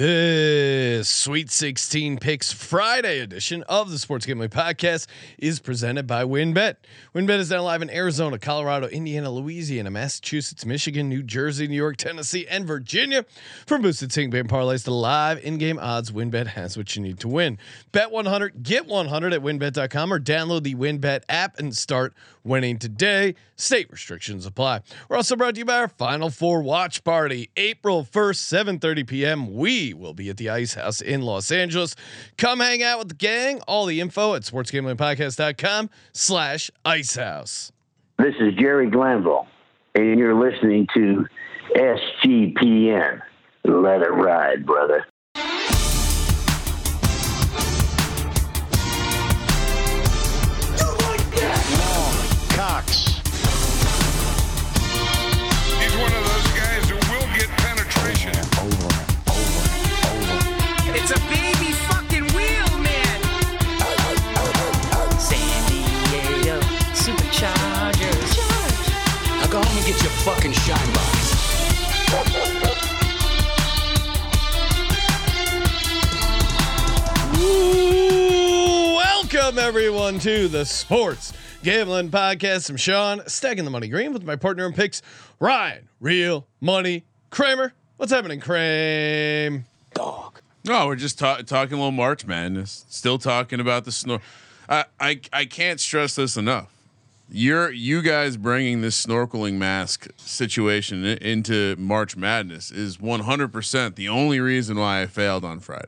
This Sweet 16 Picks Friday edition of the Sports Gambling Podcast is presented by WynnBET. WynnBET is now live in Arizona, Colorado, Indiana, Louisiana, Massachusetts, Michigan, New Jersey, New York, Tennessee, and Virginia. From boosted single game parlays to live in-game odds, WynnBET has what you need to win. Bet 100, get 100 at WynnBET.com or download the WynnBET app and start winning today. State restrictions apply. We're also brought to you by our Final Four watch party, April 1st, 7:30 p.m. We will be at the Ice House in Los Angeles. Come hang out with the gang. All the info at sportsgamblingpodcast.com/icehouse. This is Jerry Glanville, and you're listening to SGPN. Let it ride, brother. Get your fucking shine box. Ooh, welcome everyone to the Sports Gambling Podcast. I'm Sean, stacking the money green with my partner in picks, Ryan, real money Kramer. What's happening, Kramer? Dog. No, we're just talking a little March Madness. Still talking about the snow. I can't stress this enough. You guys bringing this snorkeling mask situation into March Madness is 100% the only reason why I failed on Friday.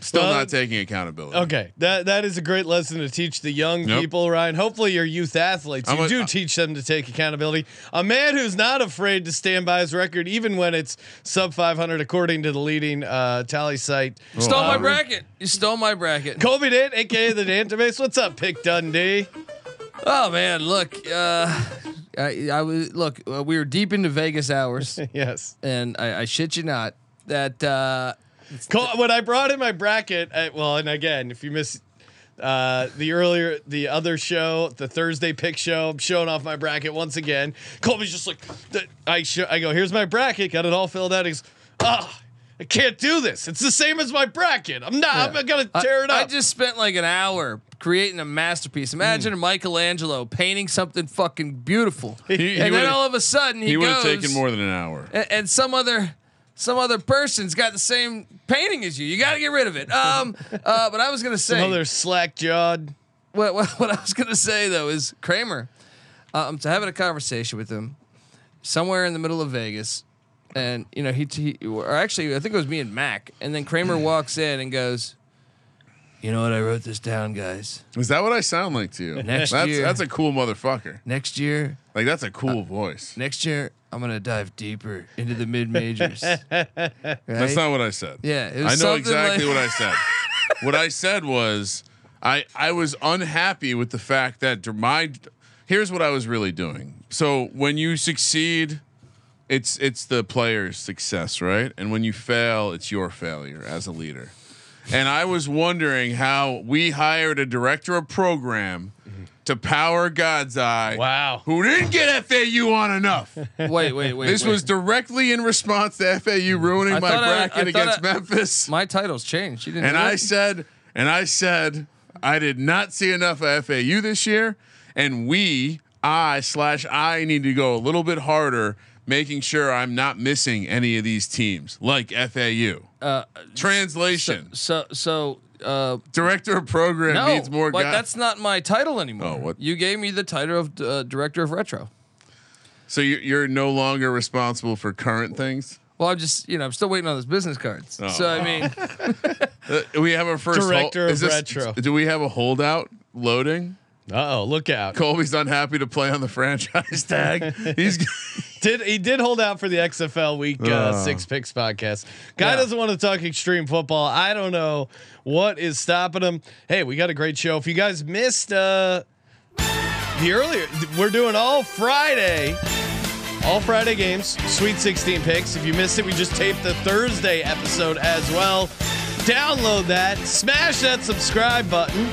Still not taking accountability. Okay, that is a great lesson to teach the young people, Ryan. Hopefully, your youth athletes do teach them to take accountability. A man who's not afraid to stand by his record, even when it's sub 500, according to the leading tally site. Stole my bracket. You stole my bracket. Colby Dant, aka the Dantabase. What's up, Pick Dundee? Oh man, look, we were deep into Vegas hours. Yes. And I shit you not that, when I brought in my bracket, and again, if you miss, the other show, the Thursday pick show, I'm showing off my bracket once again. Colby's just like, I go, here's my bracket. Got it all filled out. He's, I can't do this. It's the same as my bracket. I'm going to tear it up. I just spent like an hour creating a masterpiece. Imagine Michelangelo painting something fucking beautiful. And then all of a sudden he would have taken more than an hour. And some other person's got the same painting as you. You got to get rid of it. But I was going to say another slack jawed. What I was going to say though is Kramer. I'm having a conversation with him somewhere in the middle of Vegas. And you know I think it was me and Mac, and then Kramer walks in and goes, "You know what? I wrote this down, guys." Is that what I sound like to you? Next year, that's a cool motherfucker. Next year, like that's a cool voice. Next year, I'm gonna dive deeper into the mid majors. Right? That's not what I said. Yeah, I know exactly like what I said. What I said was I was unhappy with the fact that here's what I was really doing. So when you succeed, it's the player's success, right? And when you fail, it's your failure as a leader. And I was wondering how we hired a director of program to power God's Eye. Wow. Who didn't get FAU on enough. Wait. This was directly in response to FAU ruining my bracket against Memphis. My titles changed. You didn't. And I said I did not see enough of FAU this year, and I need to go a little bit harder, making sure I'm not missing any of these teams like FAU. Translation. So director of program needs more. Like that's not my title anymore. Oh, what? You gave me the title of director of retro. So you're no longer responsible for current things. Well, I'm just I'm still waiting on those business cards. Oh. So I mean, we have our first director of retro. Do we have a holdout loading? Uh oh, look out. Colby's unhappy to play on the franchise tag. He did hold out for the XFL week 6 picks podcast. Guy doesn't want to talk extreme football. I don't know what is stopping him. Hey, we got a great show. If you guys missed we're doing all Friday games, Sweet 16 picks. If you missed it, we just taped the Thursday episode as well. Download that, smash that subscribe button.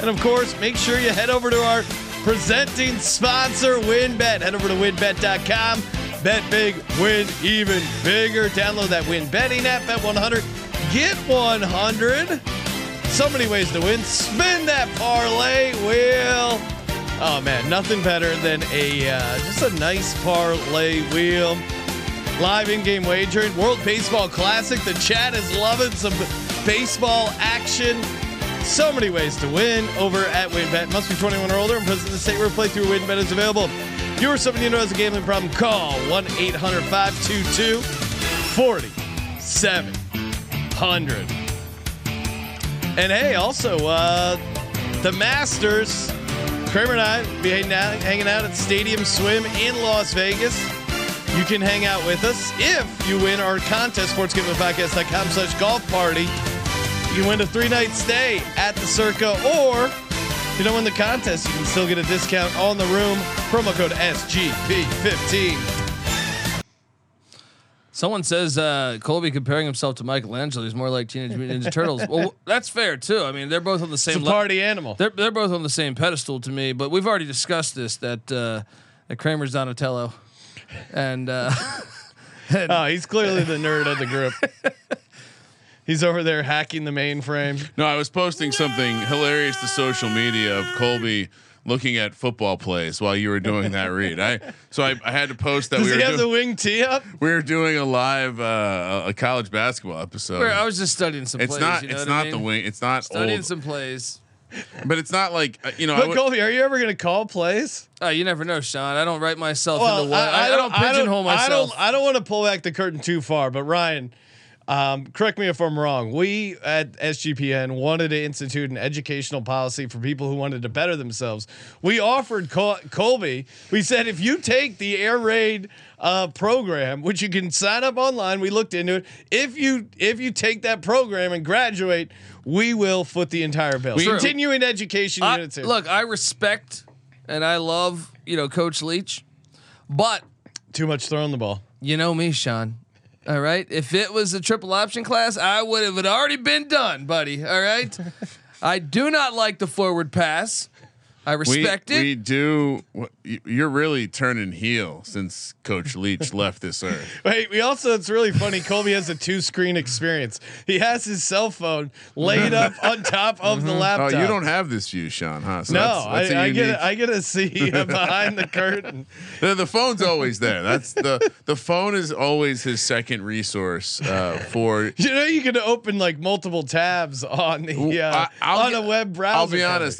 And of course, make sure you head over to our presenting sponsor, WynnBET. Head over to WynnBET.com. Bet big, win even bigger. Download that Wynn Betting app. Bet 100, get 100. So many ways to win. Spin that parlay wheel. Oh man, nothing better than a just a nice parlay wheel. Live in-game wagering, World Baseball Classic. The chat is loving some baseball action. So many ways to win over at WynnBET. Must be 21 or older and present in the state where playthrough WynnBET is available. If you or someone you know has a gambling problem, call 1-800-522-4700. And hey, also the Masters. Kramer and I will be hanging out at Stadium Swim in Las Vegas. You can hang out with us if you win our contest, sportsgamblingpodcast.com/golf party. You win a 3-night stay at the Circa, or if you don't win the contest, you can still get a discount on the room. Promo code SGP15. Someone says Colby comparing himself to Michelangelo. He's more like Teenage Mutant Ninja Turtles. Well, that's fair too. I mean, they're both on the same party animal. They're both on the same pedestal to me. But we've already discussed this that Kramer's Donatello, and oh, he's clearly the nerd of the group. He's over there hacking the mainframe. No, I was posting something hilarious to social media of Colby looking at football plays while you were doing that read. So I had to post that. Does he have the wing tee up? We were doing a live a college basketball episode. I was just studying some plays. It's not studying some plays. But it's not like But Colby, are you ever going to call plays? You never know, Sean. I don't write myself into one. I don't pigeonhole myself. I don't want to pull back the curtain too far. But Ryan, correct me if I'm wrong. We at SGPN wanted to institute an educational policy for people who wanted to better themselves. We offered Colby. We said, if you take the air raid program, which you can sign up online, we looked into it. If you take that program and graduate, we will foot the entire bill. Continuing education units. Look, I respect and I love Coach Leach, but too much throwing the ball. You know me, Sean. All right. If it was a triple option class, I would have already been done, buddy. All right. I do not like the forward pass. I respect it. We do. You're really turning heel since Coach Leach left this earth. Wait, it's really funny. Colby has a 2-screen experience. He has his cell phone laid up on top of the laptop. Oh, you don't have this view, Sean, huh? So no, I get to see behind the curtain. The phone's always there. That's the phone is always his second resource for. You can open like multiple tabs on the on a web browser. I'll be honest.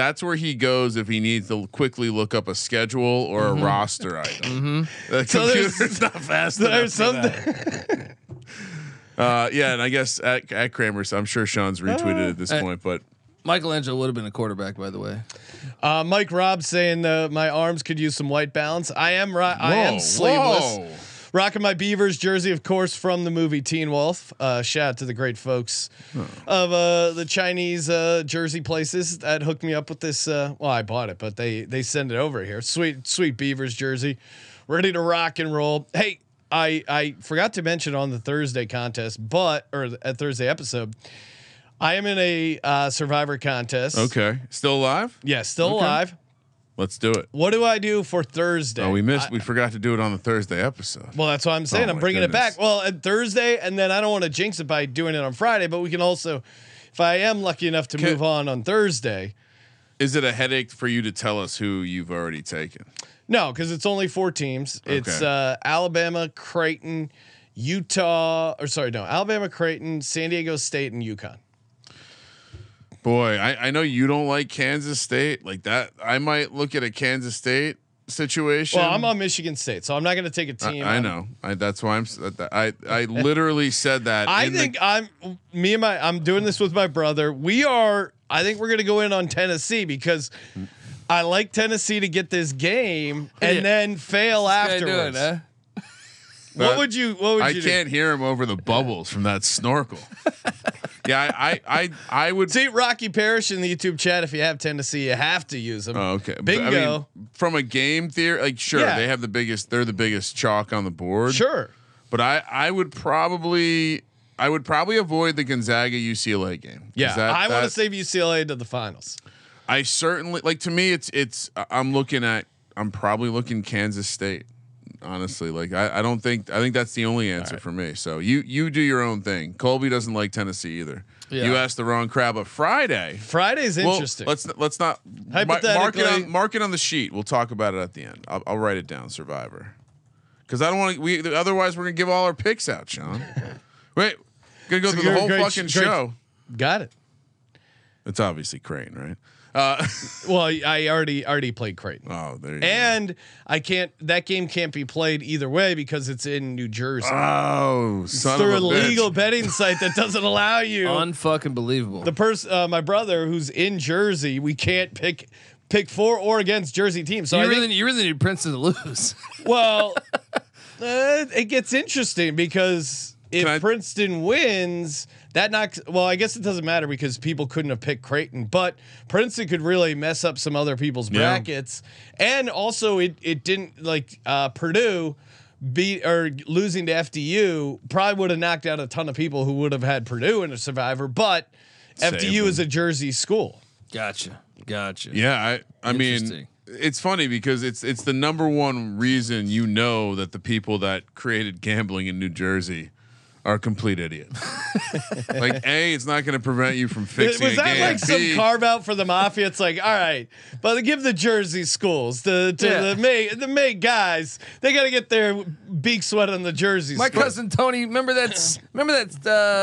That's where he goes if he needs to quickly look up a schedule or a roster item. The computer's not fast enough for that. Yeah, and I guess at Kramer's, I'm sure Sean's retweeted at this point, but Michelangelo would have been a quarterback, by the way. Mike Robb saying my arms could use some white balance. I am sleeveless. Whoa. Rocking my Beavers jersey, of course, from the movie Teen Wolf. Shout out to the great folks of the Chinese jersey places that hooked me up with this. Well, I bought it, but they send it over here. Sweet Beavers jersey, ready to rock and roll. Hey, I forgot to mention on the Thursday contest, at Thursday episode, I am in a Survivor contest. Okay, still alive? Yeah, still alive. Let's do it. What do I do for Thursday? Oh, we forgot to do it on the Thursday episode. Well, that's what I'm saying. I'm bringing it back. Well, at Thursday, and then I don't want to jinx it by doing it on Friday, but we can also, if I am lucky enough to move on Thursday. Is it a headache for you to tell us who you've already taken? No, because it's only 4 teams. Okay. It's Alabama, Creighton, Alabama, Creighton, San Diego State, and UConn. Boy, I know you don't like Kansas State like that. I might look at a Kansas State situation. Well, I'm on Michigan State, so I'm not going to take a team. That's why I literally said that. I'm doing this with my brother. I think we're going to go in on Tennessee because I like Tennessee to get this game and then fail afterwards. What would you do? I can't hear him over the bubbles from that snorkel. Yeah, I would see Rocky Parrish in the YouTube chat. If you have Tennessee, you have to use them. Oh, okay, bingo. But, I mean, from a game theory, they have the biggest. They're the biggest chalk on the board. Sure, but I would probably avoid the Gonzaga UCLA game. Yeah, I want to save UCLA to the finals. I certainly like. To me, I'm probably looking Kansas State. honestly. Like I think that's the only answer for me. So you do your own thing. Colby doesn't like Tennessee either. Yeah. You asked the wrong crowd, but Friday's interesting. Let's not hypothetically mark it on the sheet. We'll talk about it at the end. I'll write it down. Survivor. Because I don't want to. Otherwise we're gonna give all our picks out, Sean. Wait, gonna go through the whole fucking show. Got it. It's obviously Creighton, right? Well, I already played Creighton. Oh, there you go. And I can't. That game can't be played either way because it's in New Jersey. Oh, son through of a legal betting site that doesn't allow you. Unfucking believable. The person, my brother, who's in Jersey, we can't pick for or against Jersey teams. So you really need Princeton to lose. Well, it gets interesting because if Princeton wins. That knocks. Well, I guess it doesn't matter because people couldn't have picked Creighton, but Princeton could really mess up some other people's brackets. And also, it didn't like Purdue losing to FDU probably would have knocked out a ton of people who would have had Purdue in a survivor. But FDU is a Jersey school. Gotcha. Yeah, I mean, it's funny because it's the number one reason that the people that created gambling in New Jersey are complete idiots. Like A, it's not going to prevent you from fixing. Was that like some carve out for the mafia? It's like, all right, but give the Jersey schools the May guys. They got to get their beak sweat on the Jersey. My cousin Tony, remember that.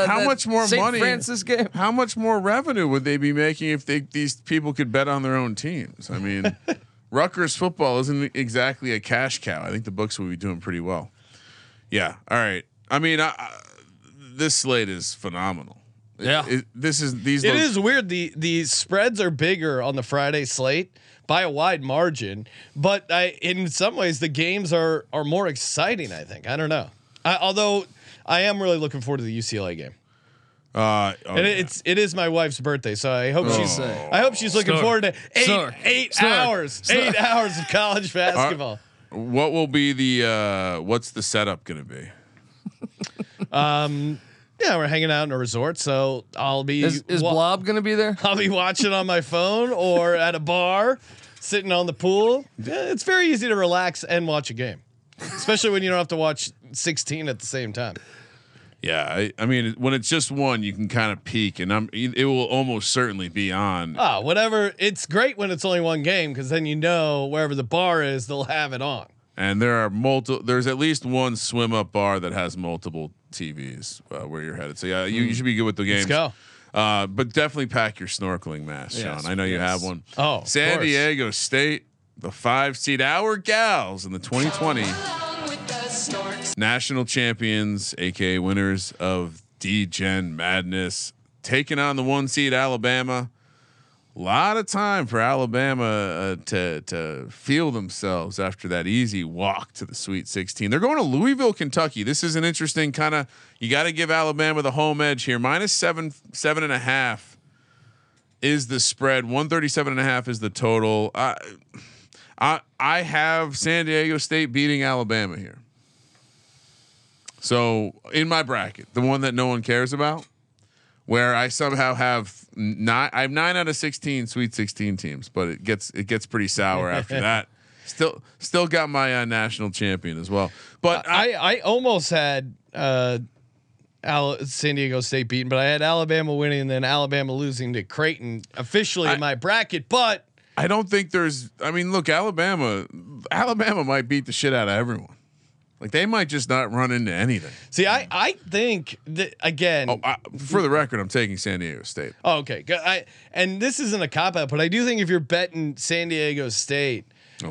How much more St. money? Francis game. How much more revenue would they be making if these people could bet on their own teams? I mean, Rutgers football isn't exactly a cash cow. I think the books will be doing pretty well. Yeah. All right. I mean, this slate is phenomenal. Yeah, It is weird. The spreads are bigger on the Friday slate by a wide margin, but in some ways the games are more exciting. I think. I don't know. Although I am really looking forward to the UCLA game. It is my wife's birthday, so I hope she's looking forward to eight hours of college basketball. What will be what's the setup going to be? Yeah, we're hanging out in a resort, so I'll be. Is Blob gonna be there? I'll be watching on my phone or at a bar, sitting on the pool. Yeah, it's very easy to relax and watch a game, especially when you don't have to watch 16 at the same time. Yeah, I mean, when it's just one, you can kind of peek, and it will almost certainly be on. Oh, whatever. It's great when it's only one game because then you know wherever the bar is, they'll have it on. And there's at least one swim up bar that has multiple TVs where you're headed. So yeah, you should be good with the games. Let's go. But definitely pack your snorkeling mask, Sean. I know you have one. Oh, San Diego State, the 5-seed Our Gals in the 2020 national champions, aka winners of D-Gen Madness, taking on the 1-seed Alabama. Lot of time for Alabama to feel themselves after that easy walk to the Sweet 16. They're going to Louisville, Kentucky. This is an interesting kind of. You got to give Alabama the home edge here. -7.5 is the spread. 137.5 is the total. I have San Diego State beating Alabama here. So in my bracket, the one that no one cares about, where I somehow have I have 9 out of 16 Sweet 16 teams, but it gets pretty sour after that. Still got my national champion as well. But I almost had San Diego State beaten, but I had Alabama winning and then Alabama losing to Creighton officially in my bracket. But I don't think look, Alabama might beat the shit out of everyone. Like they might just not run into anything. See, I think that again. Oh, for the record, I'm taking San Diego State. Oh, okay. And this isn't a cop out, but I do think if you're betting San Diego State,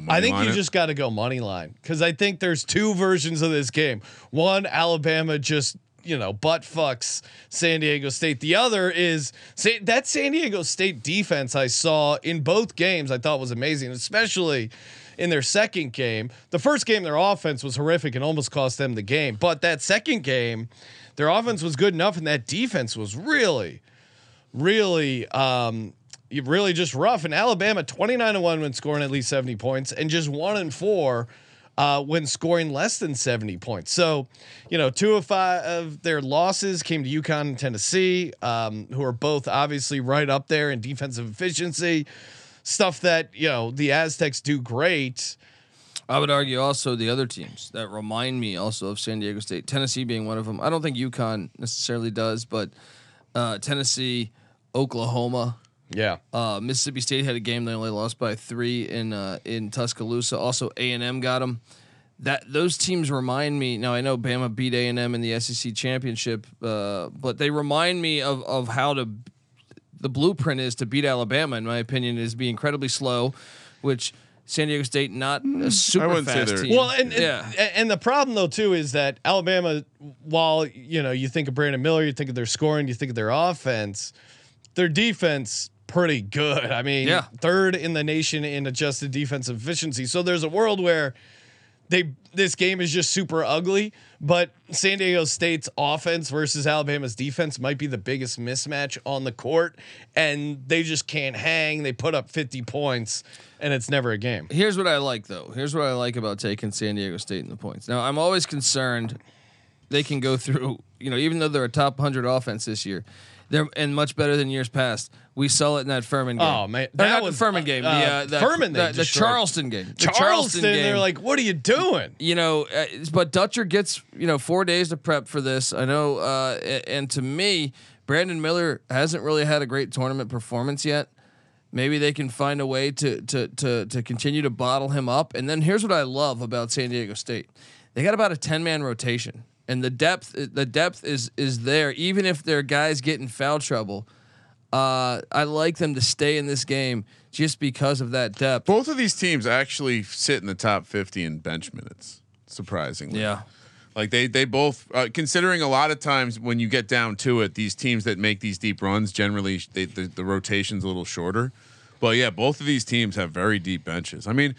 I think you just got to go money line because I think there's two versions of this game. One, Alabama just butt fucks San Diego State. The other is that San Diego State defense I saw in both games. I thought was amazing, especially in their second game. The first game, their offense was horrific and almost cost them the game. But that second game, their offense was good enough, and that defense was really just rough. And Alabama 29-1 when scoring at least 70 points, and just 1-4 when scoring less than 70 points. So, 2 of 5 of their losses came to UConn and Tennessee, who are both obviously right up there in defensive efficiency. Stuff that the Aztecs do great. I would argue also the other teams that remind me also of San Diego State, Tennessee being one of them. I don't think UConn necessarily does, but Tennessee, Oklahoma. Yeah. Mississippi State had a game they only lost by 3 in Tuscaloosa. Also, A&M got them. Those teams remind me. Now I know Bama beat A&M in the SEC championship, but they remind me of how the blueprint is to beat Alabama. In my opinion, is be incredibly slow, which San Diego State not a super fast team. Well, and the problem though too is that Alabama, while you think of Brandon Miller, you think of their scoring, you think of their offense, their defense pretty good. I mean, third in the nation in adjusted defensive efficiency. So there's a world where this game is just super ugly, but San Diego State's offense versus Alabama's defense might be the biggest mismatch on the court, and they just can't hang. They put up 50 points, and it's never a game. Here's what I like, though. Here's what I like about taking San Diego State in the points. Now, I'm always concerned they can go through, even though they're a top 100 offense this year, and much better than years past. We saw it in that Furman game. Oh man, that was the Furman game. The Charleston game. The Charleston game. They're like, what are you doing? But Dutcher gets 4 days to prep for this. I know, and to me, Brandon Miller hasn't really had a great tournament performance yet. Maybe they can find a way to continue to bottle him up. And then here's what I love about San Diego State: they got about a 10-man rotation. And the depth is there, even if their guys get in foul trouble. I like them to stay in this game just because of that depth. Both of these teams actually sit in the top 50 in bench minutes, surprisingly. Yeah, like they both, considering a lot of times when you get down to it, these teams that make these deep runs generally the rotation's a little shorter. But yeah, both of these teams have very deep benches. I mean,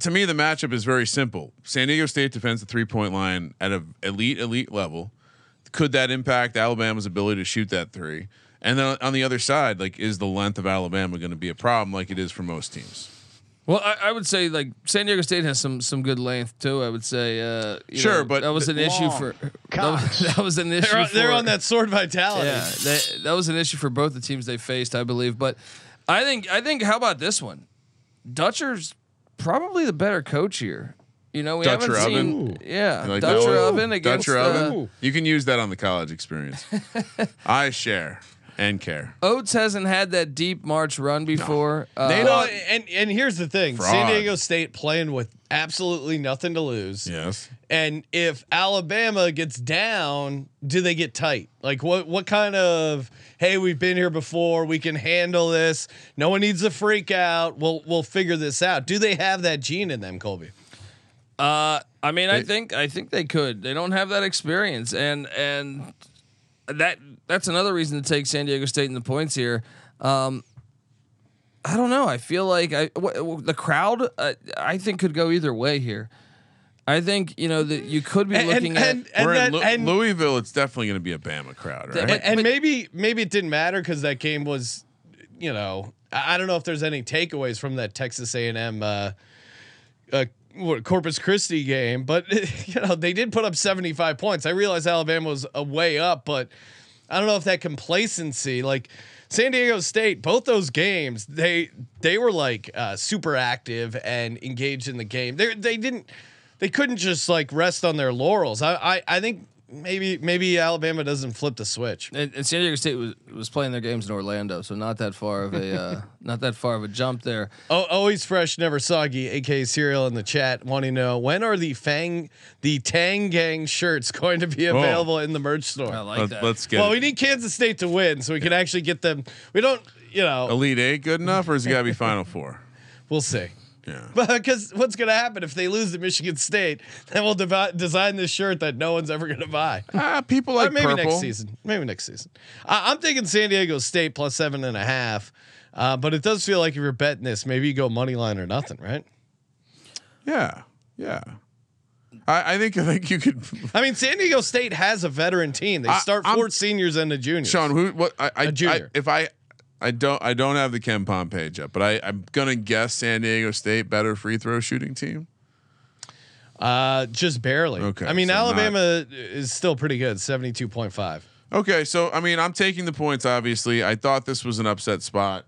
to me, the matchup is very simple. San Diego State defends the 3-point line at an elite level. Could that impact Alabama's ability to shoot that three? And then on the other side, like, is the length of Alabama going to be a problem like it is for most teams? Well, I would say like San Diego State has some good length too. I would say, but that was an issue for that was an issue. They're on that Sword Vitality. Yeah, that was an issue for both the teams they faced, I believe. But I think how about this one? Dutcher's probably the better coach here. We Dutcher haven't seen. Ooh. Yeah, like Dutcher Oven against Dutcher Oven. You can use that on the college experience. I share and care. Oates hasn't had that deep March run before. No. They don't, and here's the thing. Fraud. San Diego State playing with absolutely nothing to lose. Yes. And if Alabama gets down, do they get tight? Like what kind of, hey, we've been here before, we can handle this, no one needs to freak out, we'll figure this out. Do they have that gene in them, Colby? I mean, I think they could. They don't have that experience, and that's another reason to take San Diego State in the points here. I don't know. I feel like the crowd, I think, could go either way here. I think that you could be looking at Louisville. It's definitely going to be a Bama crowd, right? And maybe it didn't matter because that game was, I don't know if there's any takeaways from that Texas A&M Corpus Christi game, but they did put up 75 points. I realized Alabama was way up, but I don't know if that complacency, like San Diego State, both those games, they were like super active and engaged in the game. They couldn't just like rest on their laurels. I think maybe Alabama doesn't flip the switch. And San Diego State was playing their games in Orlando, so not that far of a jump there. Oh, always fresh, never soggy. AKA Cereal in the chat wanting to know, when are the Tang Gang shirts going to be available in the merch store? I like that. Let's get. Well, we need Kansas State to win, so we can actually get them. We don't, Elite Eight good enough, or is it got to be Final Four? We'll see. Yeah. Because what's going to happen if they lose to Michigan State? Then we'll design this shirt that no one's ever going to buy. People like maybe purple. Maybe next season. I'm thinking San Diego State plus 7.5. But it does feel like if you're betting this, maybe you go money line or nothing, right? Yeah. Yeah. I think you could. I mean, San Diego State has a veteran team. They start four seniors and a junior. Sean, junior. I don't have the KenPom page up, but I'm gonna guess San Diego State better free throw shooting team. Just barely. Okay. I mean, so Alabama is still pretty good, 72.5. Okay, so I mean, I'm taking the points. Obviously, I thought this was an upset spot.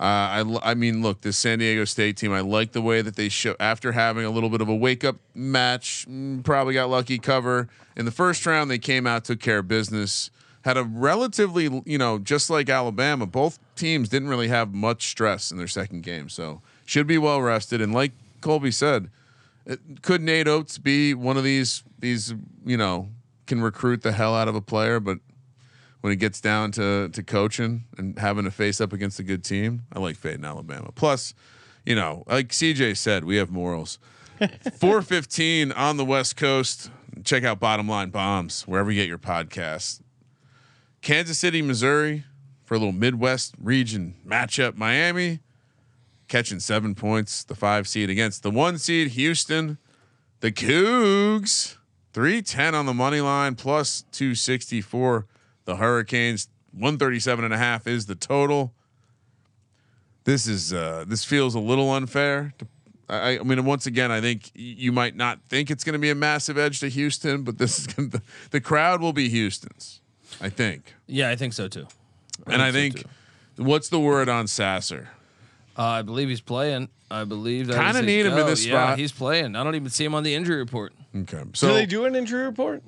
I mean, look, this San Diego State team, I like the way that they show after having a little bit of a wake up match, probably got lucky cover in the first round. They came out, took care of business, had a relatively, you know, just like Alabama, both teams didn't really have much stress in their second game. So should be well rested. And like Colby said, could Nate Oates be one of these, you know, can recruit the hell out of a player, but when it gets down to coaching and having to face up against a good team, I like fading Alabama. Plus, you know, like CJ said, we have morals. 4:15 on the West Coast. Check out Bottom Line Bombs wherever you get your podcasts. Kansas City, Missouri for a little Midwest region matchup. Miami catching 7 points, the 5 seed against the 1 seed Houston. The Cougs 310 on the money line plus 264. The Hurricanes 137.5 is the total. This is this feels a little unfair. I mean, once again, I think you might not think it's going to be a massive edge to Houston, but this is gonna, the crowd will be Houston's, I think. Yeah, I think so too. I think what's the word on Sasser? I believe he's playing. I believe that kind of need him in this spot. He's playing. I don't even see him on the injury report. Okay, so do they do an injury report?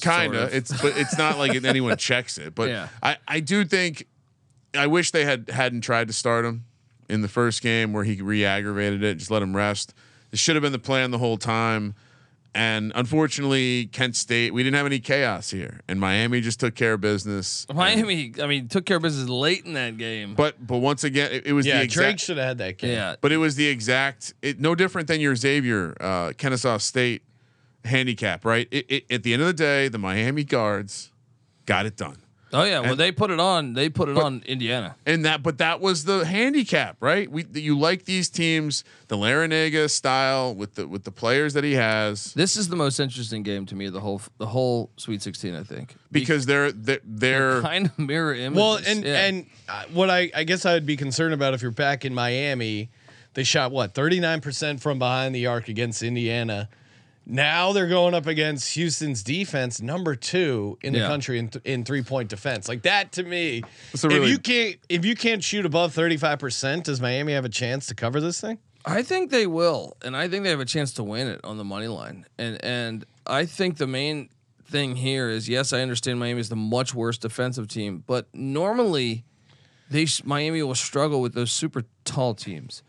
Kinda. But it's not like anyone checks it. But yeah. I do think I wish they hadn't tried to start him in the first game where he re-aggravated it. Just let him rest. It should have been the plan the whole time. And unfortunately, Kent State, we didn't have any chaos here, and Miami just took care of business. Miami, I mean, took care of business late in that game. But once again, it was the exact. Drake should have had that game. Yeah. But it was the exact. No different than your Xavier, Kennesaw State handicap, right? At the end of the day, the Miami guards got it done. Oh yeah, well they put it on. They put it on Indiana, and that was the handicap, right? You like these teams, the Larinaga style with the players that he has. This is the most interesting game to me. The whole Sweet 16, I think, because they're kind of mirror images. Well, and what I guess I would be concerned about if you're back in Miami, they shot what 39% from behind the arc against Indiana. Now they're going up against Houston's defense, No. 2 in the country in 3-point defense. Like that to me, if you can't shoot above 35%, does Miami have a chance to cover this thing? I think they will, and I think they have a chance to win it on the money line. And I think the main thing here is yes, I understand Miami is the much worse defensive team, but normally Miami will struggle with those super tall teams.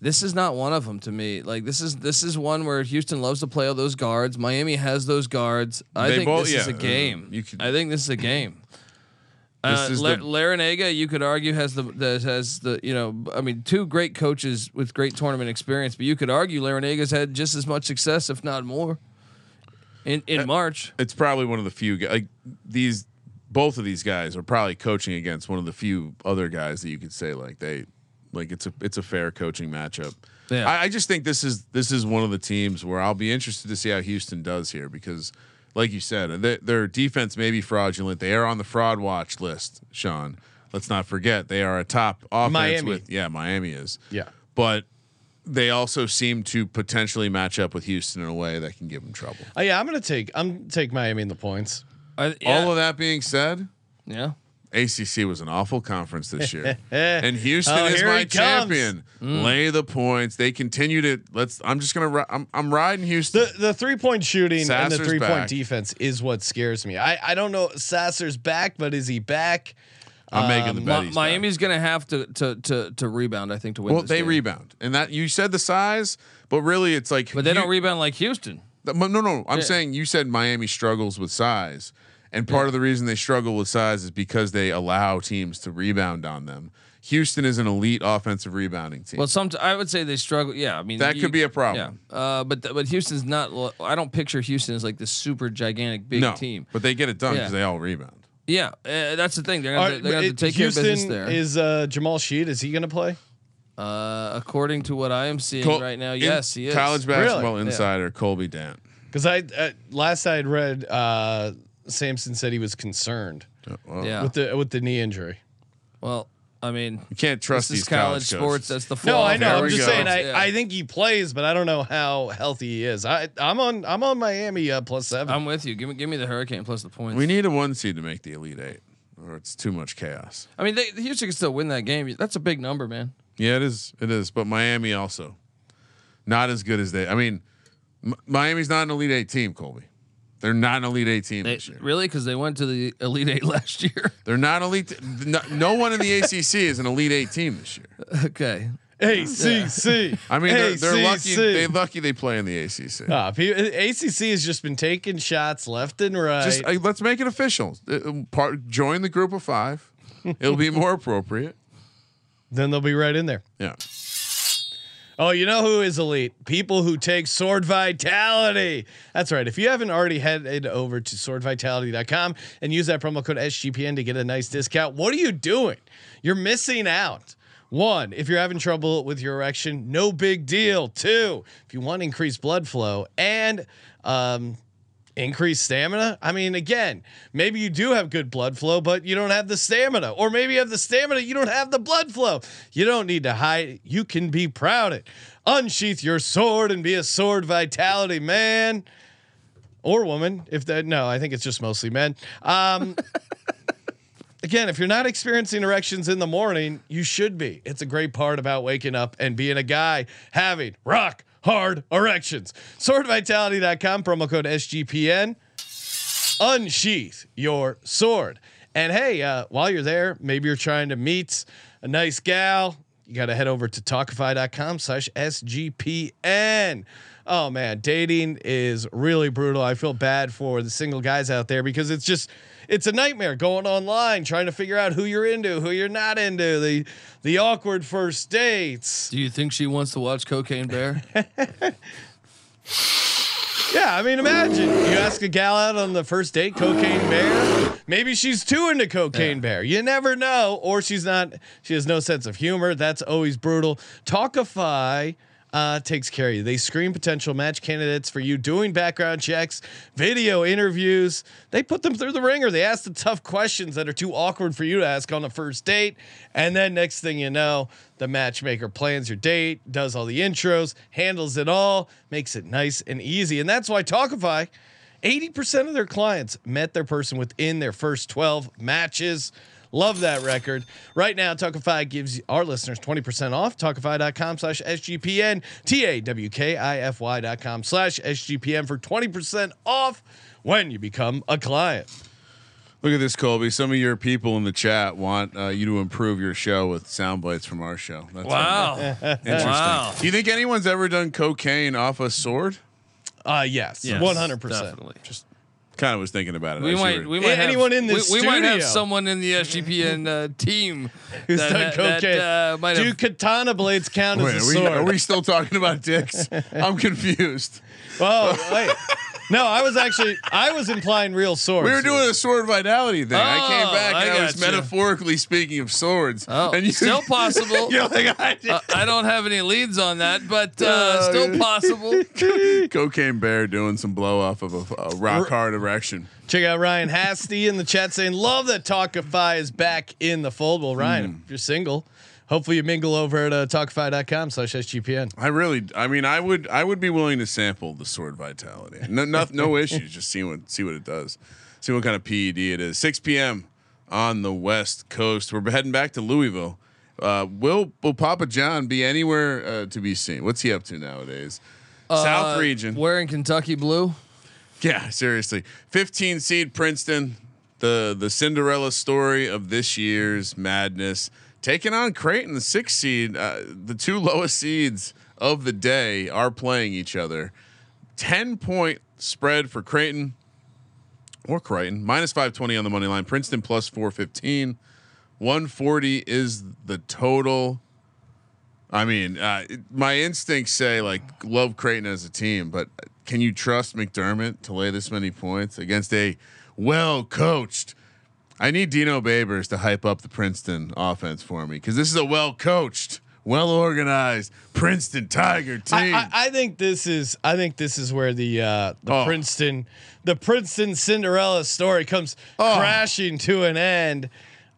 This is not one of them to me. Like this is one where Houston loves to play all those guards. Miami has those guards. I think this is a game. Larinaga, you could argue has the you know, I mean, two great coaches with great tournament experience, but you could argue Larinaga's had just as much success, if not more, in March. It's probably one of the few guys. Like both of these guys are probably coaching against one of the few other guys that you could say like they. Like it's a fair coaching matchup. Yeah. I just think this is one of the teams where I'll be interested to see how Houston does here because, like you said, their defense may be fraudulent. They are on the fraud watch list, Sean. Let's not forget they are a top offense. Miami is. Yeah, but they also seem to potentially match up with Houston in a way that can give them trouble. I'm gonna take Miami in the points. All of that being said, yeah. ACC was an awful conference this year, and Houston is my champion. Lay the points. They continue to. I'm riding Houston. The 3-point shooting Sasser's and the 3-point defense is what scares me. I don't know. Sasser's back, but is he back? I'm making the bet. Miami's going to have to rebound. I think to win. Well, they rebound, and that you said the size, but really it's like. But they don't rebound like Houston. No. I'm saying you said Miami struggles with size. And part of the reason they struggle with size is because they allow teams to rebound on them. Houston is an elite offensive rebounding team. Well, I would say they struggle. Yeah, I mean that could be a problem. Yeah, but Houston's not. I don't picture Houston as like this super gigantic big team. But they get it done because they all rebound. Yeah, that's the thing. They're gonna have to take care of business there. Is Jamal Sheed? Is he gonna play? According to what I am seeing right now, yes, he is. College basketball insider Colby Dant. Because I had read. Sampson said he was concerned with the knee injury. Well, I mean, you can't trust these college sports. That's the flaw. No, I know. I'm just saying. I think he plays, but I don't know how healthy he is. I'm on Miami plus 7. I'm with you. Give me the Hurricane plus the points. We need a 1 seed to make the Elite Eight. or it's too much chaos. I mean, Houston can still win that game. That's a big number, man. Yeah, it is. It is. But Miami also not as good as they. I mean, Miami's not an Elite Eight team, Colby. They're not an Elite Eight team this year. Really? Because they went to the Elite Eight last year. They're not elite. No one in the ACC is an Elite Eight team this year. Okay. ACC. Yeah. I mean, they're lucky. They're lucky they play in the ACC. ACC has just been taking shots left and right. Just let's make it official. Join the group of five. It'll be more appropriate. Then they'll be right in there. Yeah. Oh, you know who is elite? People who take Sword Vitality. That's right. If you haven't already, headed over to swordvitality.com and use that promo code SGPN to get a nice discount. What are you doing? You're missing out. One, if you're having trouble with your erection, no big deal. Two, if you want increased blood flow and increased stamina. I mean, again, maybe you do have good blood flow, but you don't have the stamina, or maybe you have the stamina, you don't have the blood flow. You don't need to hide it. You can be proud of it. Unsheath your sword and be a Sword Vitality man or woman. If that, no, I think it's just mostly men. Again, if you're not experiencing erections in the morning, you should be. It's a great part about waking up and being a guy, having rock hard erections. SwordVitality.com, promo code SGPN. Unsheath your sword. And hey, while you're there, maybe you're trying to meet a nice gal. You got to head over to Talkify.com/SGPN. Oh man, dating is really brutal. I feel bad for the single guys out there because it's a nightmare going online, trying to figure out who you're into, who you're not into, the awkward first dates. Do you think she wants to watch Cocaine Bear? Yeah, I mean, imagine you ask a gal out on the first date, Cocaine Bear. Maybe she's too into Cocaine Bear. You never know. Or she has no sense of humor. That's always brutal. Talkify takes care of you. They screen potential match candidates for you, doing background checks, video interviews. They put them through the ringer. They ask the tough questions that are too awkward for you to ask on the first date. And then next thing you know, the matchmaker plans your date, does all the intros, handles it all, makes it nice and easy. And that's why Talkify, 80% of their clients met their person within their first 12 matches. Love that record. Right now, Talkify gives our listeners 20% off. Talkify.com/SGPN, TAWKIFY.com/SGPN for 20% off when you become a client. Look at this, Colby. Some of your people in the chat want you to improve your show with sound bites from our show. That's wow. Interesting. Wow. Do you think anyone's ever done cocaine off a sword? Yes, 100%. Definitely. Just kind of was thinking about it. We might have someone in the SGPN team who's done cocaine. Do katana blades count as a sword? Are we still talking about dicks? I'm confused. Oh wait, no, I was implying real swords. We were doing a Sword Vitality thing. Oh, I came back and I was metaphorically speaking of swords. Oh, and still possible. You're like, I don't have any leads on that, but still possible. Cocaine Bear doing some blow off of a rock hard erection. Check out Ryan Hasty in the chat saying, "Love that Talkify is back in the fold." Well, Ryan, if you're single, hopefully you mingle over at Talkify.com/SGPN. I would be willing to sample the Sword Vitality. No issues. Just see what it does. See what kind of PED it is. 6 p.m. on the West Coast. We're heading back to Louisville. Will Papa John be anywhere to be seen? What's he up to nowadays? South region. Wearing Kentucky blue. Yeah, seriously. 15 seed Princeton, the Cinderella story of this year's madness, taking on Creighton, the 6 seed. The two lowest seeds of the day are playing each other. 10-point spread for Creighton, or Creighton -520 on the money line. Princeton +415. 140 is the total. I mean, my instincts say love Creighton as a team, but can you trust McDermott to lay this many points against a well-coached? I need Dino Babers to hype up the Princeton offense for me, because this is a well-coached, well-organized Princeton Tiger team. I think this is where the Princeton Cinderella story comes crashing to an end.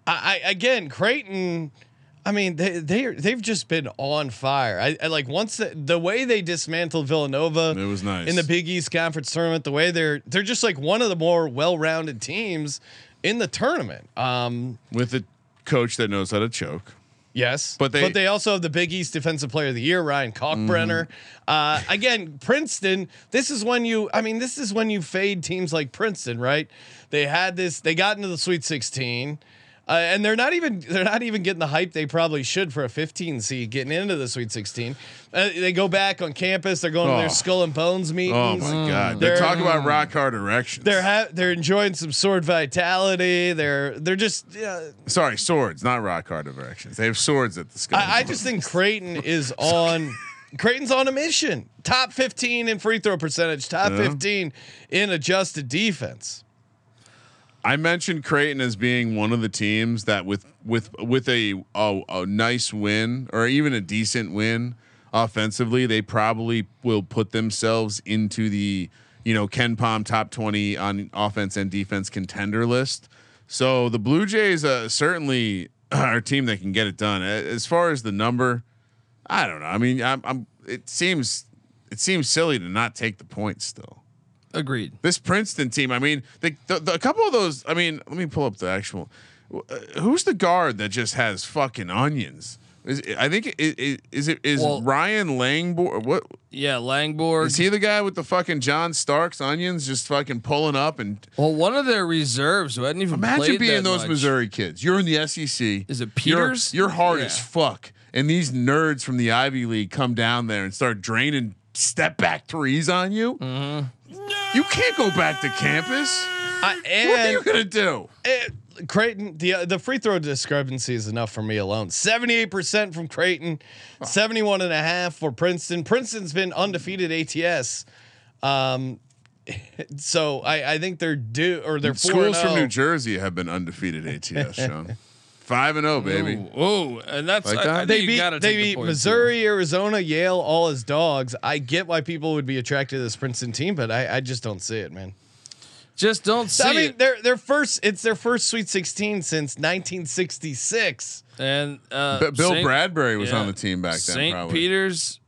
Again, Creighton. I mean, they've just been on fire. I like once the way they dismantled Villanova, it was nice in the Big East Conference tournament. The way they're just like one of the more well-rounded teams in the tournament. With a coach that knows how to choke. Yes, but they also have the Big East Defensive Player of the Year, Ryan Cockbrenner. Again, Princeton. This is when you fade teams like Princeton, right? They had this. They got into the Sweet 16, and they're not even getting the hype they probably should for a 15 seed getting into the Sweet 16. They go back on campus. They're going to their Skull and Bones meetings. Oh my God! They're talking about rock hard erections. They're enjoying some Sword Vitality. They're just sorry, swords, not rock hard erections. They have swords at the Skull. I just think Creighton is on. Creighton's on a mission. Top 15 in free throw percentage. Top 15 in adjusted defense. I mentioned Creighton as being one of the teams that with a nice win or even a decent win offensively, they probably will put themselves into the, KenPom top 20 on offense and defense contender list. So the Blue Jays certainly are a team that can get it done. As far as the number, I don't know. I mean, it seems silly to not take the points still. Agreed. This Princeton team, I mean, a couple of those, I mean, let me pull up the actual who's the guard that just has fucking onions? I think Ryan Langborg? What? Yeah, Langborg. Is he the guy with the fucking John Starks onions, just fucking pulling up and? Well, one of their reserves. I didn't even imagine being those much. Missouri kids. You're in the SEC. Is it Peters? You're hard as fuck, and these nerds from the Ivy League come down there and start draining step back threes on you. You can't go back to campus. What are you gonna do? Creighton, the free throw discrepancy is enough for me alone. 78% from Creighton, 71.5 for Princeton. Princeton's been undefeated ATS, so I think they're due or they're 4-0. Schools from New Jersey have been undefeated ATS, Sean. 5-0, baby. Oh, and that's like that? They beat Missouri, too. Arizona, Yale, all as dogs. I get why people would be attracted to this Princeton team, but I just don't see it, man. Just don't see. I mean, it. It's their first Sweet 16 since 1966. And Bill Bradbury was on the team back then. St. Peters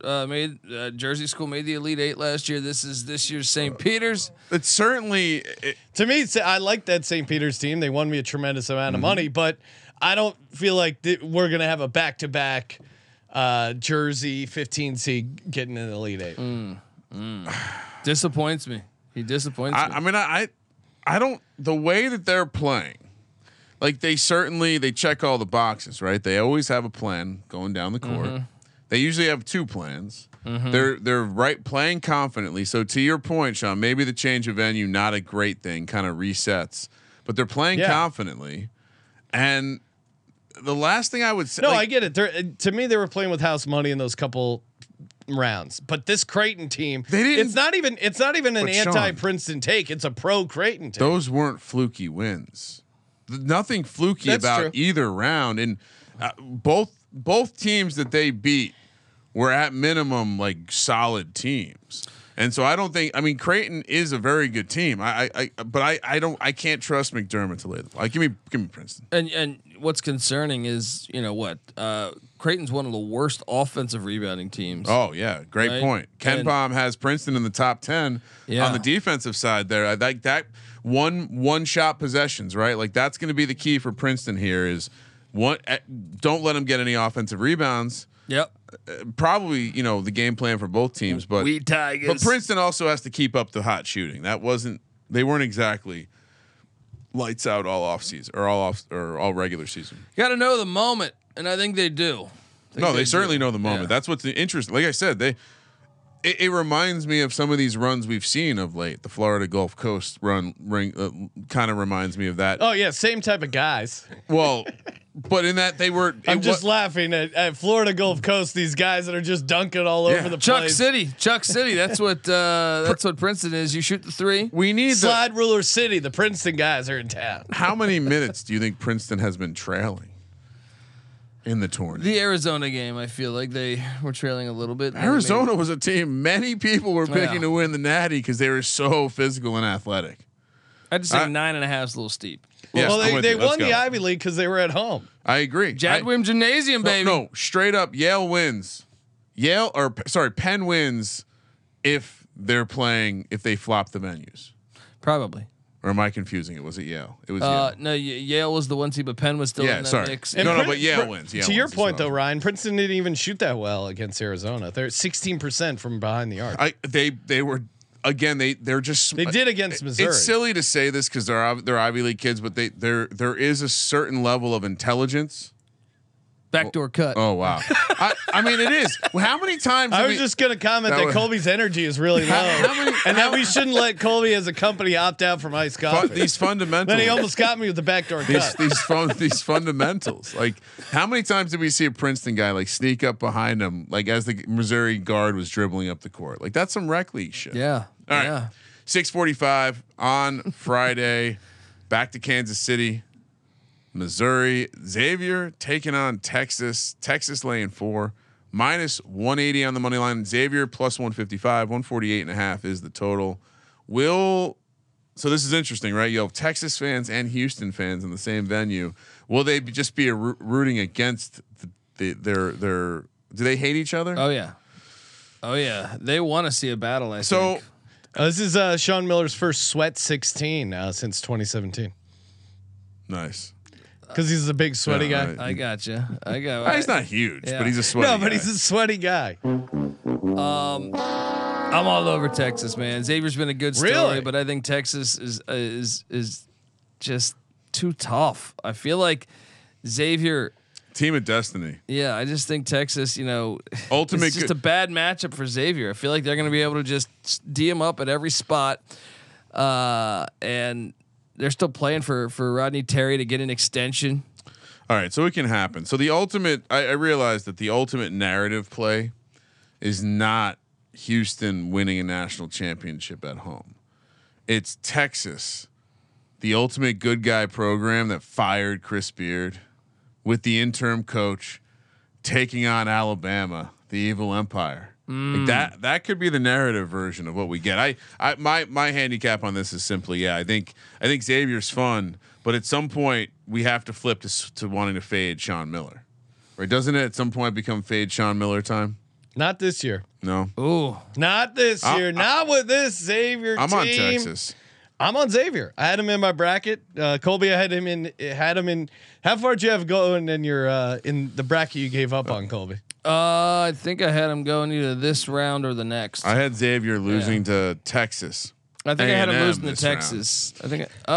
Jersey School made the Elite Eight last year. This year's St. Peters. It's certainly to me. I like that St. Peters team. They won me a tremendous amount of money, but I don't feel like we're gonna have a back-to-back Jersey 15 seed getting an Elite Eight. Disappoints me. He disappoints me. I mean, I don't. The way that they're playing, like they check all the boxes, right? They always have a plan going down the court. They usually have two plans. They're right playing confidently. So to your point, Sean, maybe the change of venue not a great thing, kind of resets, but they're playing confidently. And the last thing I would say, I get it. To me, they were playing with house money in those couple rounds, but this Creighton team, it's not even an anti-Princeton take. It's a pro Creighton team. Those weren't fluky wins. Nothing fluky about either round. And both teams that they beat were at minimum like solid teams. And so I don't think. I mean, Creighton is a very good team. I can't trust McDermott to lay the ball. Like, give me Princeton. And what's concerning is Creighton's one of the worst offensive rebounding teams. Oh yeah, great point. KenPom has Princeton in the top 10 on the defensive side. There, I think that one shot possessions, right? Like that's going to be the key for Princeton here. Is don't let them get any offensive rebounds. Yep. Probably, the game plan for both teams, but we Tigers. But Princeton also has to keep up the hot shooting. They weren't exactly lights out all regular season. You got to know the moment, and I think they do. They certainly know the moment. Yeah. That's what's interesting. Like I said, it reminds me of some of these runs we've seen of late. The Florida Gulf Coast run kind of reminds me of that. Oh yeah, same type of guys. Well. But in that they were, I'm just laughing at Florida Gulf Coast. These guys that are just dunking all over the place. Chuck City. That's what. That's what Princeton is. You shoot the three. We need slide ruler city. The Princeton guys are in town. How many minutes do you think Princeton has been trailing in the tournament? The Arizona game, I feel like they were trailing a little bit. Arizona was a team many people were picking to win the Natty because they were so physical and athletic. I just think 9.5 is a little steep. Yes, well, they won the Ivy League because they were at home. I agree. Jadwin Gymnasium, baby. No, straight up, Yale wins. Penn wins if they flop the venues. Probably. Or am I confusing it? Was it Yale? It was Yale. No, Yale was the one seed, but Penn was still in that mix. And no, but Yale wins. Yale to your point, though, Ryan, Princeton didn't even shoot that well against Arizona. They're 16% from behind the arc. They were again. They're just they did against Missouri. It's silly to say this because they're Ivy League kids, but there is a certain level of intelligence. Backdoor cut. Oh wow! I mean, it is. Well, how many times? I was just gonna comment that Colby's energy is really low, and that we shouldn't let Colby as a company opt out from iced coffee. These fundamentals. Then he almost got me with the backdoor cut. These fundamentals. Like, how many times did we see a Princeton guy like sneak up behind him, like as the Missouri guard was dribbling up the court? Like that's some rec league shit. Yeah. All right. Yeah. 6:45 on Friday. Back to Kansas City. Missouri, Xavier taking on Texas. Texas laying 4, -180 on the money line. Xavier +155, 148.5 is the total. So this is interesting, right? You have Texas fans and Houston fans in the same venue. Will they just be rooting against their? Do they hate each other? Oh yeah. They want to see a battle. I think. This is Sean Miller's first Sweat 16 since 2017. Nice. Because he's a big sweaty guy. I gotcha. He's not huge, but he's a sweaty. No, but he's a sweaty guy. I'm all over Texas, man. Xavier's been a good story, but I think Texas is just too tough. I feel like Xavier. Team of destiny. Yeah, I just think Texas, it's just a bad matchup for Xavier. I feel like they're going to be able to just D him up at every spot, and. They're still playing for Rodney Terry to get an extension. All right, so it can happen. So the ultimate, I realized that the ultimate narrative play is not Houston winning a national championship at home. It's Texas, the ultimate good guy program that fired Chris Beard, with the interim coach taking on Alabama, the evil empire. Like that could be the narrative version of what we get. My handicap on this is simply, I think Xavier's fun, but at some point we have to flip to wanting to fade Sean Miller, right? Doesn't it at some point become fade Sean Miller time? Not this year. No. Ooh, not this year. Not with this Xavier team. I'm on Texas. I'm on Xavier. I had him in my bracket. Colby, I had him in. How far did you have going in your in the bracket you gave up on, Colby? I think I had him going either this round or the next. I had Xavier losing to Texas. I think I had him losing to Texas. I think I had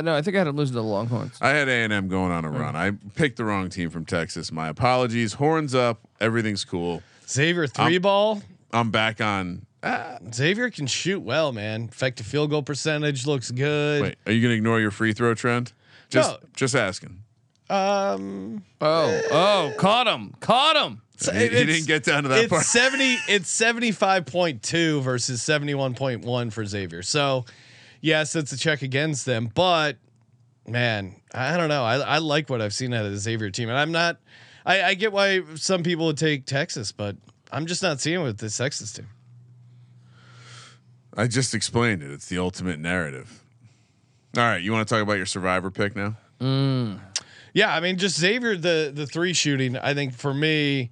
him losing to the Longhorns. I had A&M going on a run. I picked the wrong team from Texas. My apologies. Horns up. Everything's cool. Xavier three ball. I'm back on. Xavier can shoot well, man. Effective field goal percentage looks good. Wait, are you gonna ignore your free throw trend? Just asking. Caught him. So he didn't get down to that part. 70. It's 75.2 versus 71.1 for Xavier. So, yes, it's a check against them. But man, I don't know. I like what I've seen out of the Xavier team, and I'm not. I get why some people would take Texas, but I'm just not seeing it with this Texas team. I just explained it. It's the ultimate narrative. All right, you want to talk about your survivor pick now? Yeah, I mean, just Xavier the three shooting. I think for me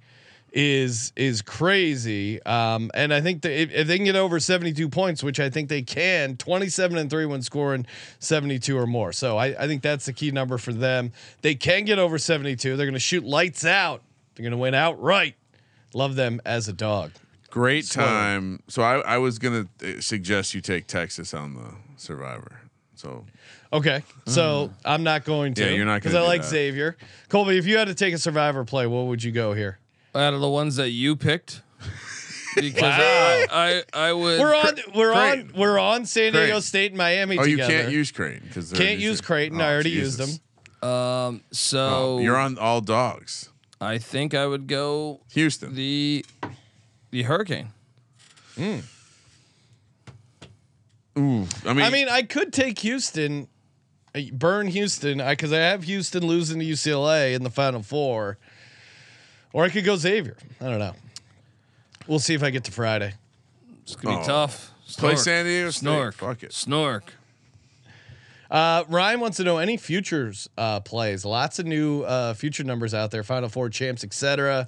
is crazy, and I think that if they can get over 72 points, which I think they can, 27-3 when scoring 72 or more. So I think that's the key number for them. They can get over 72. They're going to shoot lights out. They're going to win outright. Love them as a dog. Great time. So I was gonna suggest you take Texas on the Survivor. So okay, so I'm not going to. Yeah, you're not because I like that. Xavier. Colby, if you had to take a Survivor play, what would you go here? Out of the ones that you picked, because I would. We're on San Diego State and Miami. Oh, together. You can't use Creighton because can't use Creighton. I already used them. You're on all dogs. I think I would go Houston. The Hurricane. Ooh, I mean, I could take Houston, burn Houston, because I have Houston losing to UCLA in the Final Four, or I could go Xavier. I don't know. We'll see if I get to Friday. It's gonna be tough. Play San Diego State. Snork. Fuck it. Snork. Ryan wants to know any futures plays. Lots of new future numbers out there. Final Four champs, etc.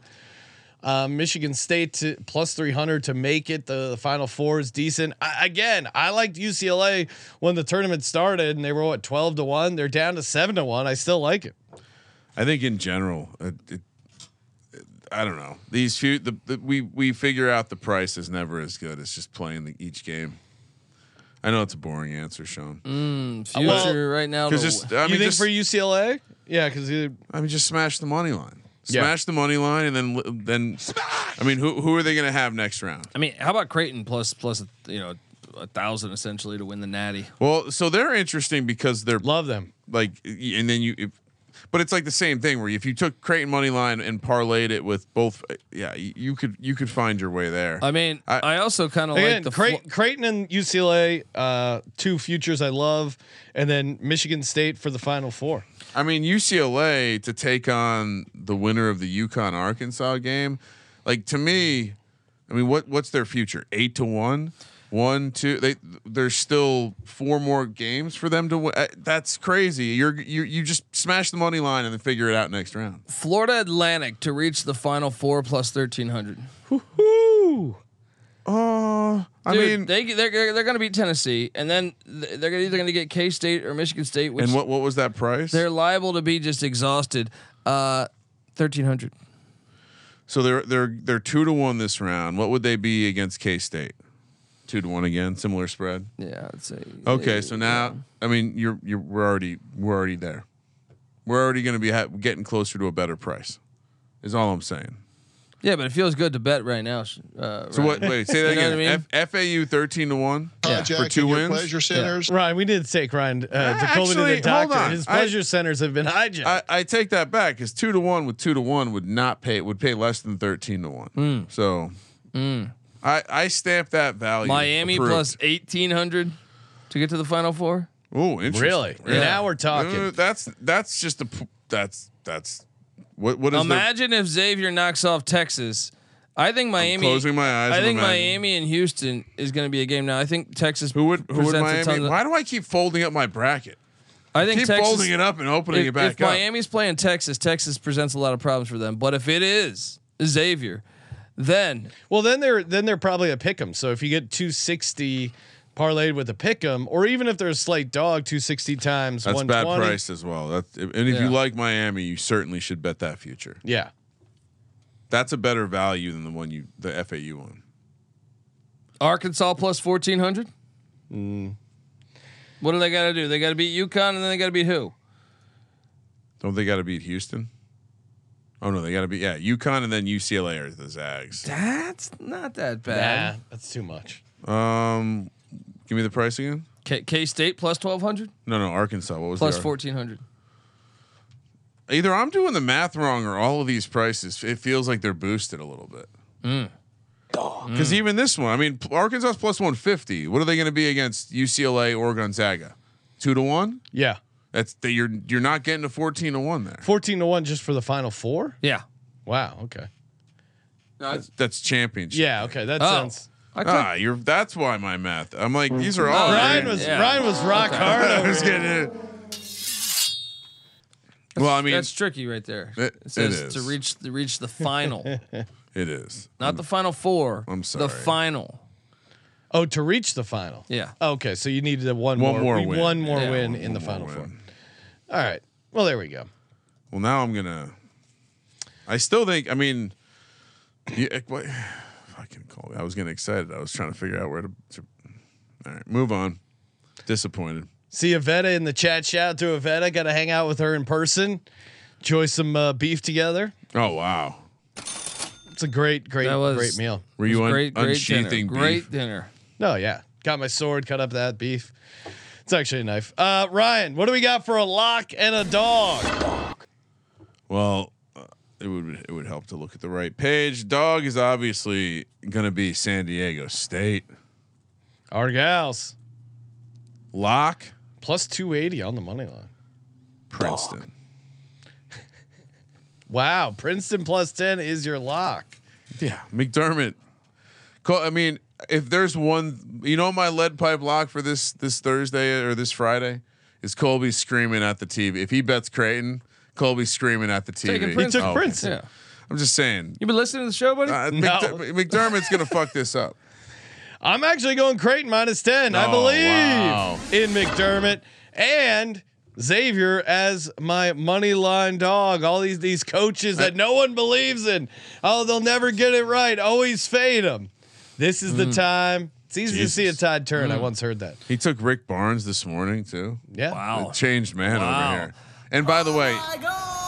Michigan State to +300 to make it. The Final Four is decent. I liked UCLA when the tournament started, and they were what, 12-1. They're down to 7-1. I still like it. I think in general, I don't know. These few, we figure out the price is never as good as just playing each game. I know it's a boring answer, Sean. Future right now. You think for UCLA? Yeah, because just smash the money line. Smash the money line, and then smash! I mean, who are they going to have next round? I mean, how about Creighton plus 1,000 essentially to win the Natty? Well, so they're interesting because they're love them. Like, and then but it's like the same thing where if you took Creighton money line and parlayed it with both, you could find your way there. I mean, I also kind of like the Creighton and UCLA, two futures I love, and then Michigan State for the Final Four. I mean, UCLA to take on the winner of the UConn Arkansas game, like to me, I mean, what's their future? 8-1. 1, 2. There's still 4 more games for them to win. That's crazy. You just smash the money line and then figure it out next round. Florida Atlantic to reach the Final Four +1,300. Woohoo! I mean, they're going to beat Tennessee, and then they're either going to get K-State or Michigan State. Which, and what was that price? They're liable to be just exhausted. 1,300. So they're 2-1 this round. What would they be against K-State? 2-1 again, similar spread. Yeah, I'd say. Okay, so now I mean we're already there. We're already going to be getting closer to a better price. Is all I'm saying. Yeah, but it feels good to bet right now. So Ryan. What? Wait, say that again. I mean? FAU 13-1 for 2 wins. Pleasure centers, yeah. Ryan. We did take Ryan to Colby Dant. His pleasure centers have been hijacked. I take that back. Because 2-1 with 2-1 would not pay. Would pay less than 13-1. So. I stamped that value. Miami approved. +1,800 to get to the Final Four. Oh, interesting. Really? Yeah. Now we're talking. That's just that's what is. Imagine if Xavier knocks off Texas. I think Miami. I'm closing my eyes. I think Miami and Houston is going to be a game now. I think Texas. Who would Miami? Why do I keep folding up my bracket? I think keep Texas, folding it up and opening it back up. If Miami's playing Texas, Texas presents a lot of problems for them. But if it is Xavier. Then they're probably a pick'em. So if you get 260 parlayed with a pick'em, or even if there's a slight dog, 260 times that's bad price as well. And if you like Miami, you certainly should bet that future. Yeah, that's a better value than the FAU one. Arkansas +1,400. What do they got to do? They got to beat UConn, and then they got to beat who? Don't they got to beat Houston? Oh no, they got to be UConn and then UCLA are the Zags. That's not that bad. Nah, that's too much. Give me the price again. K-State +1,200. No, Arkansas. What was +1,400? Either I'm doing the math wrong, or all of these prices. It feels like they're boosted a little bit. Because even this one, I mean, Arkansas's +150. What are they going to be against UCLA or Gonzaga? 2-1. Yeah. You're not getting a 14-1 there. 14-1 just for the Final Four. Yeah. Wow. Okay. No, that's championship. Yeah. Okay. That sounds. That's why my math. I'm like these are all. Ryan was rock hard. I was getting it. Well, I mean that's tricky right there. It says to reach the final. It is the Final Four. I'm sorry. The final. Oh, to reach the final. Yeah. Okay, so you needed one more win in the final four. All right. Well, there we go. Well, now I'm gonna. I still think. I mean, fucking Colby. I was getting excited. I was trying to figure out where to. All right, move on. Disappointed. See Avetta in the chat. Shout out to Avetta. Got to hang out with her in person. Enjoy some beef together. Oh wow. It's a great meal. Were you unsheathing beef? Great dinner. No, yeah. Got my sword, cut up that beef. It's actually a knife. Ryan, what do we got for a lock and a dog? Well, it would help to look at the right page. Dog is obviously going to be San Diego State. Our gals. Lock +280 on the money line. Princeton. Dog. Wow, Princeton +10 is your lock. Yeah, McDermott. I mean, if there's one, my lead pipe lock for this Thursday or this Friday is Colby screaming at the TV. If he bets Creighton, Colby's screaming at the TV. He took Princeton. Yeah. I'm just saying. You've been listening to the show, buddy? No. McDermott's going to fuck this up. I'm actually going Creighton -10. I believe in McDermott and Xavier as my money line dog. All these coaches that no one believes in. Oh, they'll never get it right. Always fade them. This is the time. It's easy to see a tide turn. I once heard that. He took Rick Barnes this morning too. Yeah. Wow. The changed man over here. And by the way,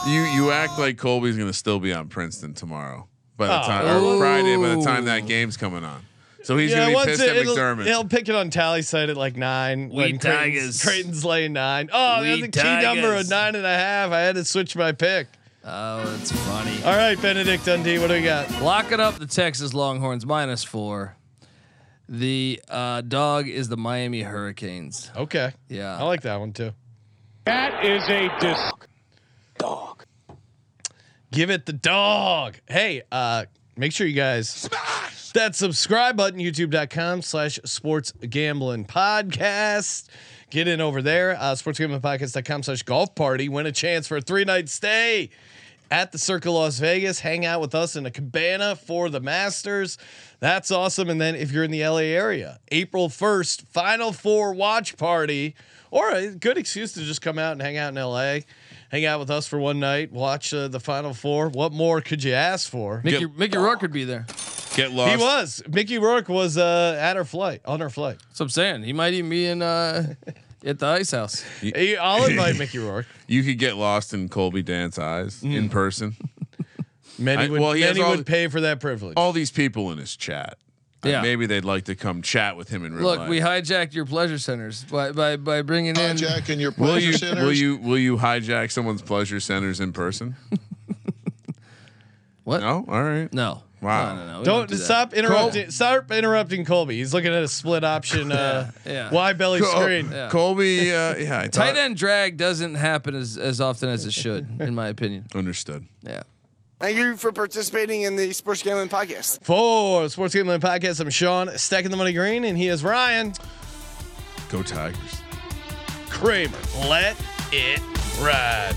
you act like Colby's going to still be on Princeton tomorrow by the time or Friday by the time that game's coming on. So he's gonna be pissed at McDermott. He'll pick it on tally site at like 9. We Tigers. Creighton's laying 9. Oh, that's a key number of 9.5. I had to switch my pick. Oh, that's funny. All right, Benedict Dundee, what do we got? Locking up the Texas Longhorns -4. The dog is the Miami Hurricanes. Okay. Yeah, I like that one too. That is a dog. Give it the dog. Hey, make sure you guys smash that subscribe button, youtube.com/sportsgamblingpodcast. Get in over there, sportsgamblingpodcast.com/golf party. Win a chance for a 3-night stay at the Circle Las Vegas. Hang out with us in a cabana for the Masters. That's awesome. And then if you're in the LA area, April 1st, Final Four watch party, or a good excuse to just come out and hang out in LA. Hang out with us for one night. Watch the Final Four. What more could you ask for? Mickey Rourke could be there. Get lost. He was. Mickey Rourke was at her flight. On her flight. That's what I'm saying. He might even be in at the Ice House. I'll invite Mickey Rourke. You could get lost in Colby Dant's eyes in person. Many would pay for that privilege. All these people in his chat. Yeah. Maybe they'd like to come chat with him in real life. Look, we hijacked your pleasure centers by bringing hijacking in your pleasure centers. Will you hijack someone's pleasure centers in person? What? No. All right. No. Wow. No. Stop interrupting Colby. He's looking at a split option. Wide belly screen. Yeah. Colby. Tight end drag doesn't happen as often as it should, in my opinion. Understood. Yeah. Thank you for participating in the Sports Gambling Podcast. For the Sports Gambling Podcast, I'm Sean, stacking the money green, and he is Ryan. Go Tigers. Kramer, let it ride.